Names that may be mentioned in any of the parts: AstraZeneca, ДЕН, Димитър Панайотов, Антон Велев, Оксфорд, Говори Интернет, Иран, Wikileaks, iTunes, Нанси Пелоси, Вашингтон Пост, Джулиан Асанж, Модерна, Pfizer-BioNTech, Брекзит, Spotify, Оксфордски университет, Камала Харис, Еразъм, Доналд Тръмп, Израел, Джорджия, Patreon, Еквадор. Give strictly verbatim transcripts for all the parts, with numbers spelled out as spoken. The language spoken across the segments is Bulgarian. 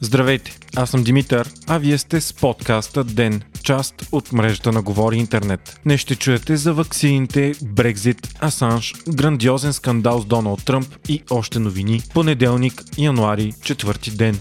Здравейте, аз съм Димитър, а вие сте с подкаста ДЕН, част от мрежата на Говори Интернет. Днес ще чуете за ваксините, Брекзит, Асанж, грандиозен скандал с Доналд Тръмп и още новини. Понеделник, януари, четвърти ден.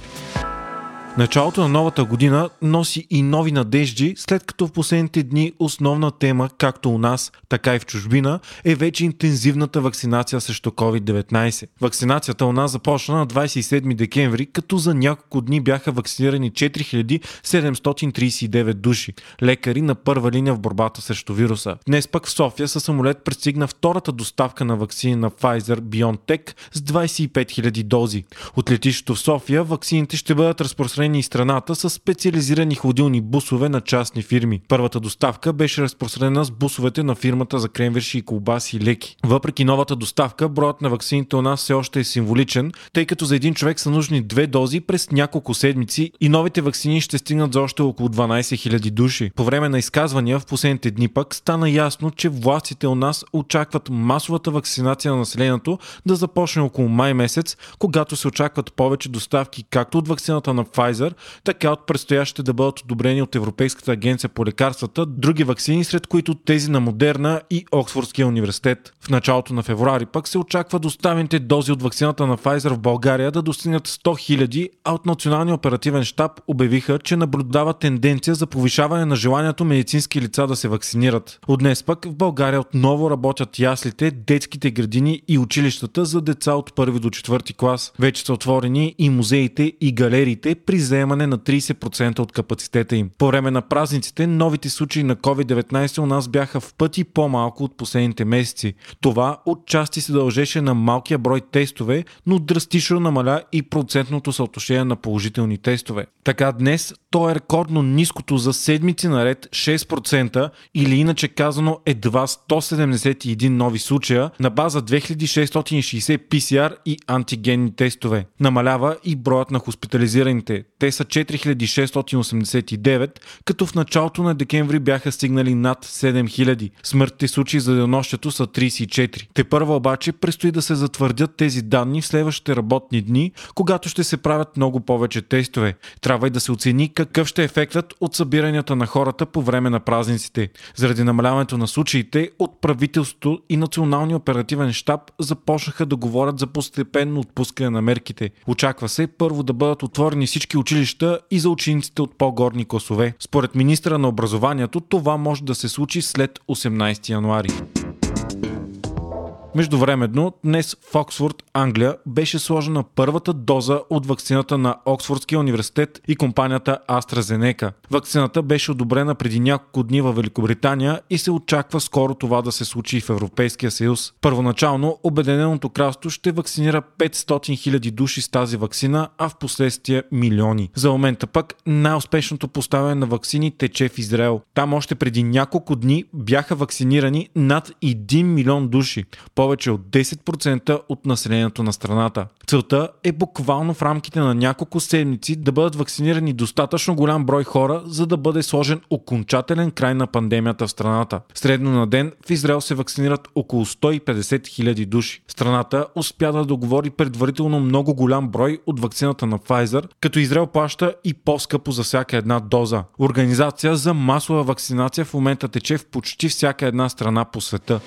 Началото на новата година носи и нови надежди, след като в последните дни основна тема, както у нас, така и в чужбина, е вече интензивната вакцинация срещу ковид деветнайсет. Вакцинацията у нас започна на двайсет и седми декември, като за няколко дни бяха вакцинирани четири хиляди седемстотин трийсет и девет души, лекари на първа линия в борбата срещу вируса. Днес пък в София със самолет пристигна втората доставка на ваксини на Pfizer-BioNTech с двайсет и пет хиляди дози. От летището в София ваксините ще бъдат разпространени и страната с специализирани хладилни бусове на частни фирми. Първата доставка беше разпространена с бусовете на фирмата за кремвирши и колбаси леки. Въпреки новата доставка, броят на ваксините у нас все още е символичен, тъй като за един човек са нужни две дози през няколко седмици и новите ваксини ще стигнат за още около дванайсет хиляди души. По време на изказвания в последните дни пък стана ясно, че властите у нас очакват масовата вакцинация на населението да започне около май месец, когато се очакват повече доставки както от ваксината на Pfizer, така от предстоящите да бъдат одобрени от Европейската агенция по лекарствата други ваксини, сред които тези на Модерна и Оксфордския университет. В началото на февруари пък се очаква доставените дози от ваксината на Pfizer в България да достигнат сто хиляди, а от Националния оперативен щаб обявиха, че наблюдава тенденция за повишаване на желанието медицински лица да се вакцинират. От днес пък в България отново работят яслите, детските градини и училищата за деца от първи до четвърти клас. Вече са отворени и музеите и галериите при заемане на трийсет процента от капацитета им. По време на празниците новите случаи на ковид деветнайсет у нас бяха в пъти по-малко от последните месеци. Това отчасти се дължеше на малкия брой тестове, но драстично намаля и процентното съотношение на положителни тестове. Така днес то е рекордно ниското за седмици наред шест процента, или иначе казано едва сто седемдесет и един нови случая на база две хиляди шестстотин и шейсет пи си ар и антигенни тестове. Намалява и броят на хоспитализираните. Те са четири хиляди шестстотин осемдесет и девет, като в началото на декември бяха стигнали над седем хиляди. Смъртните случаи за денонощието са трийсет и четири. Тепърва обаче предстои да се затвърдят тези данни в следващите работни дни, когато ще се правят много повече тестове. Трябва и да се оцени какъв ще е ефектът от събиранията на хората по време на празниците. Заради намаляването на случаите, от правителството и Националния оперативен щаб започнаха да говорят за постепенно отпускане на мерките. Очаква се първо да бъдат отворени всички училища и за учениците от по-горни класове. Според министъра на образованието, това може да се случи след осемнайсети януари. Междувременно, днес в Оксфорд, Англия, беше сложена първата доза от ваксината на Оксфордския университет и компанията AstraZeneca. Ваксината беше одобрена преди няколко дни във Великобритания и се очаква скоро това да се случи в Европейския съюз. Първоначално Обединеното кралство ще вакцинира петстотин хиляди души с тази ваксина, а в последствие милиони. За момента пък най-успешното поставяне на ваксини тече в Израел. Там още преди няколко дни бяха вакцинирани над един милион души, повече от десет процента от населението на страната. Целта е буквално в рамките на няколко седмици да бъдат вакцинирани достатъчно голям брой хора, за да бъде сложен окончателен край на пандемията в страната. Средно на ден в Израел се вакцинират около сто и петдесет хиляди души. Страната успя да договори предварително много голям брой от вакцината на Pfizer, като Израел плаща и по-скъпо за всяка една доза. Организация за масова вакцинация в момента тече в почти всяка една страна по света.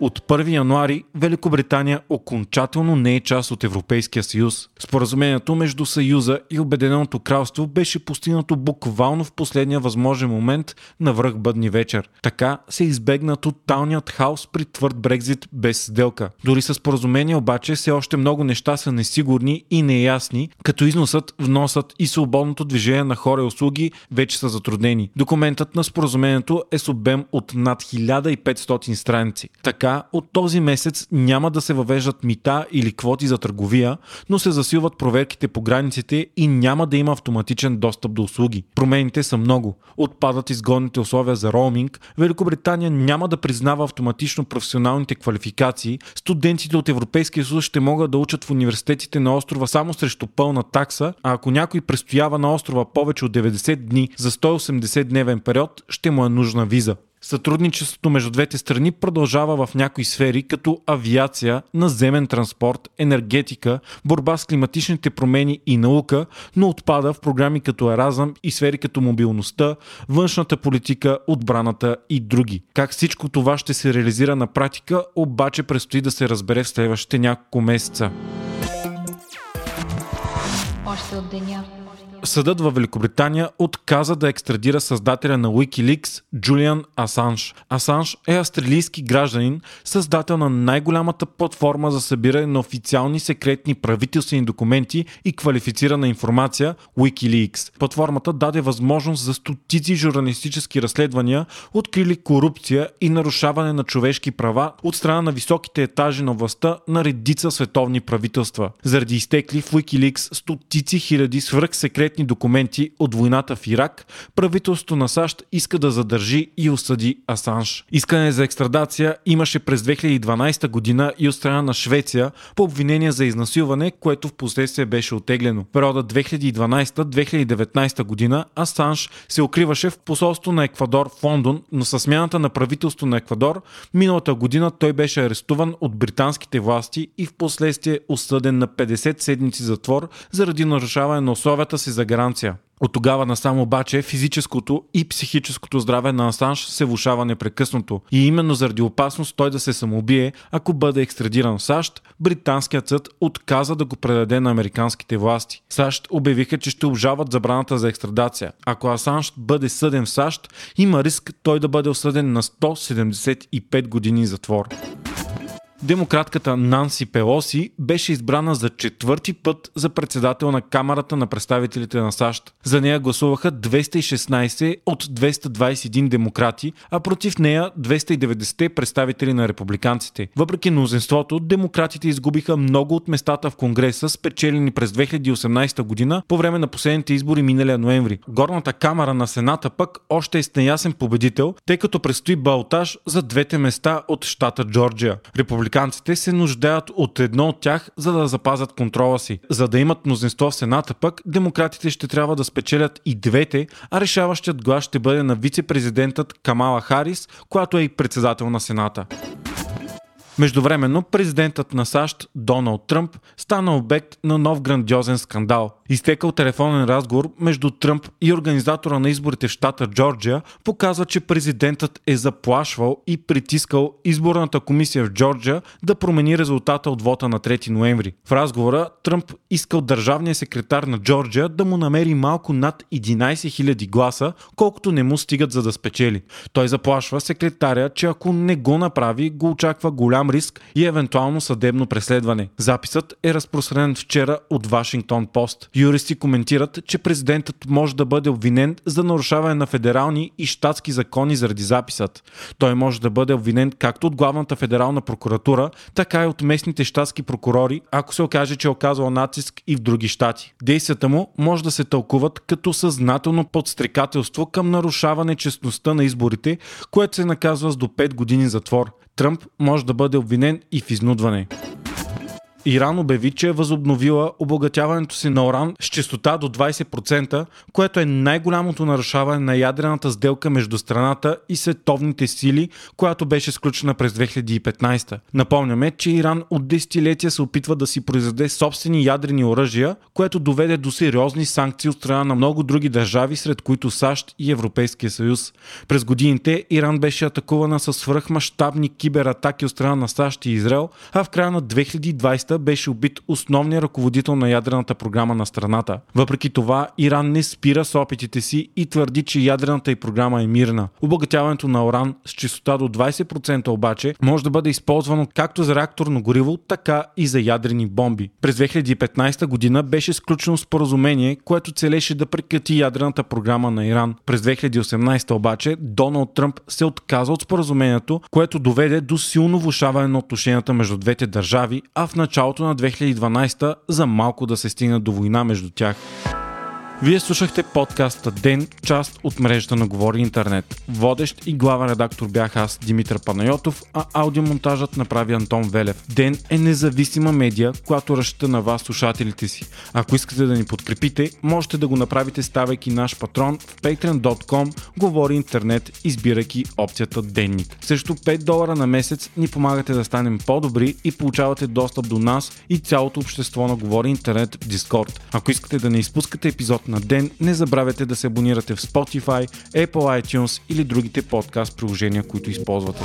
От първи януари Великобритания окончателно не е част от Европейския съюз. Споразумението между Съюза и Обединеното кралство беше постигнато буквално в последния възможен момент на връх бъдни вечер. Така се избегна тоталният хаос при твърд Брекзит без сделка. Дори със споразумение обаче все още много неща са несигурни и неясни, като износът, вносът и свободното движение на хора и услуги вече са затруднени. Документът на споразумението е с обем от над хиляда и петстотин страници. Така от този месец няма да се въвеждат мита или квоти за търговия, но се засилват проверките по границите и няма да има автоматичен достъп до услуги. Промените са много. Отпадат изгодните условия за роуминг, Великобритания няма да признава автоматично професионалните квалификации, студентите от Европейския съюз ще могат да учат в университетите на острова само срещу пълна такса, а ако някой престоява на острова повече от деветдесет дни за сто и осемдесет дневен период, ще му е нужна виза. Сътрудничеството между двете страни продължава в някои сфери, като авиация, наземен транспорт, енергетика, борба с климатичните промени и наука, но отпада в програми като Еразъм и сфери като мобилността, външната политика, отбраната и други. Как всичко това ще се реализира на практика, обаче предстои да се разбере в следващите няколко месеца. Още от деня. Съдът във Великобритания отказа да екстрадира създателя на Wikileaks Джулиан Асанж. Асанж е австралийски гражданин, създател на най-голямата платформа за събиране на официални секретни правителствени документи и квалифицирана информация Wikileaks. Платформата даде възможност за стотици журналистически разследвания, открили корупция и нарушаване на човешки права от страна на високите етажи на властта на редица световни правителства. Заради изтекли в Wikileaks стотици хиляди свръхсекретни документи от войната в Ирак, правителството на САЩ иска да задържи и осъди Асанж. Искане за екстрадация имаше през две хиляди и дванадесета година и от страна на Швеция по обвинение за изнасилване, което в последствие беше оттеглено. В периода две хиляди и дванадесета - две хиляди и деветнадесета година Асанж се укриваше в посолство на Еквадор в Лондон, но със смяната на правителството на Еквадор миналата година той беше арестуван от британските власти и в последствие осъден на петдесет седмици затвор заради нарушаване на условията си за гаранция. От тогава насам обаче физическото и психическото здраве на Асанж се влошава непрекъснато и именно заради опасност той да се самоубие, ако бъде екстрадиран в САЩ, британският съд отказа да го предаде на американските власти. САЩ обявиха, че ще обжалват забраната за екстрадация. Ако Асанж бъде съден в САЩ, има риск той да бъде осъден на сто седемдесет и пет години затвор. Демократката Нанси Пелоси беше избрана за четвърти път за председател на Камарата на представителите на САЩ. За нея гласуваха двеста и шестнадесет от двеста двадесет и един демократи, а против нея двеста и деветдесет представители на републиканците. Въпреки мнозинството, демократите изгубиха много от местата в Конгреса, спечелени през две хиляди и осемнадесета година по време на последните избори миналия ноември. Горната камара на Сената пък още е с неясен победител, тъй като предстои балтаж за двете места от щата Джорджия. Републиканците се нуждаят от едно от тях, за да запазят контрола си. За да имат мнозинство в Сената пък, демократите ще трябва да спечелят и двете, а решаващият глас ще бъде на вице-президентът Камала Харис, която е и председател на Сената. Междувременно президентът на САЩ Доналд Тръмп стана обект на нов грандиозен скандал. Изтекал телефонен разговор между Тръмп и организатора на изборите в щата Джорджия показва, че президентът е заплашвал и притискал изборната комисия в Джорджия да промени резултата от вота на трети ноември. В разговора Тръмп искал държавния секретар на Джорджия да му намери малко над единадесет хиляди гласа, колкото не му стигат за да спечели. Той заплашва секретаря, че ако не го направи, го очаква голям риск и евентуално съдебно преследване. Записът е разпространен вчера от Вашингтон Пост. Юристи коментират, че президентът може да бъде обвинен за нарушаване на федерални и щатски закони заради записът. Той може да бъде обвинен както от главната федерална прокуратура, така и от местните щатски прокурори, ако се окаже, че е оказал натиск и в други щати. Действията му може да се тълкуват като съзнателно подстрекателство към нарушаване честността на изборите, което се наказва с до пет години затвор. Тръмп може да бъде обвинен и в изнудване. Иран обяви, че е възобновила обогатяването си на уран с честота до двадесет процента, което е най-голямото нарушаване на ядрената сделка между страната и световните сили, която беше сключена през две хиляди и петнадесета. Напомняме, че Иран от десетилетия се опитва да си произведе собствени ядрени оръжия, което доведе до сериозни санкции от страна на много други държави, сред които САЩ и Европейския съюз. През годините Иран беше атакувана със свръхмащабни кибератаки от страна на САЩ и Израел, а в края на две хиляди и двадесета беше убит основният ръководител на ядрената програма на страната. Въпреки това, Иран не спира с опитите си и твърди, че ядрената й програма е мирна. Обогатяването на уран с чистота до двадесет процента обаче може да бъде използвано както за реакторно гориво, така и за ядрени бомби. През две хиляди и петнадесета година беше сключено споразумение, което целеше да прекрати ядрената програма на Иран. През две хиляди и осемнадесета обаче Доналд Тръмп се отказа от споразумението, което доведе до силно влошаване на отношенията между двете държави, а в началото на две хиляди и дванадесета за малко да се стигна до война между тях. Вие слушахте подкаста ДЕН, част от мрежата на Говори Интернет. Водещ и главен редактор бях аз, Димитър Панайотов, а аудиомонтажът направи Антон Велев. ДЕН е независима медия, която разчита на вас, слушателите си. Ако искате да ни подкрепите, можете да го направите, ставайки наш патрон в patreon точка com, Говори Интернет, избирайки опцията Денник. Срещу пет долара на месец ни помагате да станем по-добри и получавате достъп до нас и цялото общество на Говори Интернет в Discord. Ако искате да не изпускате епизод на ДЕН, не забравяйте да се абонирате в Spotify, Apple iTunes или другите подкаст приложения, които използвате.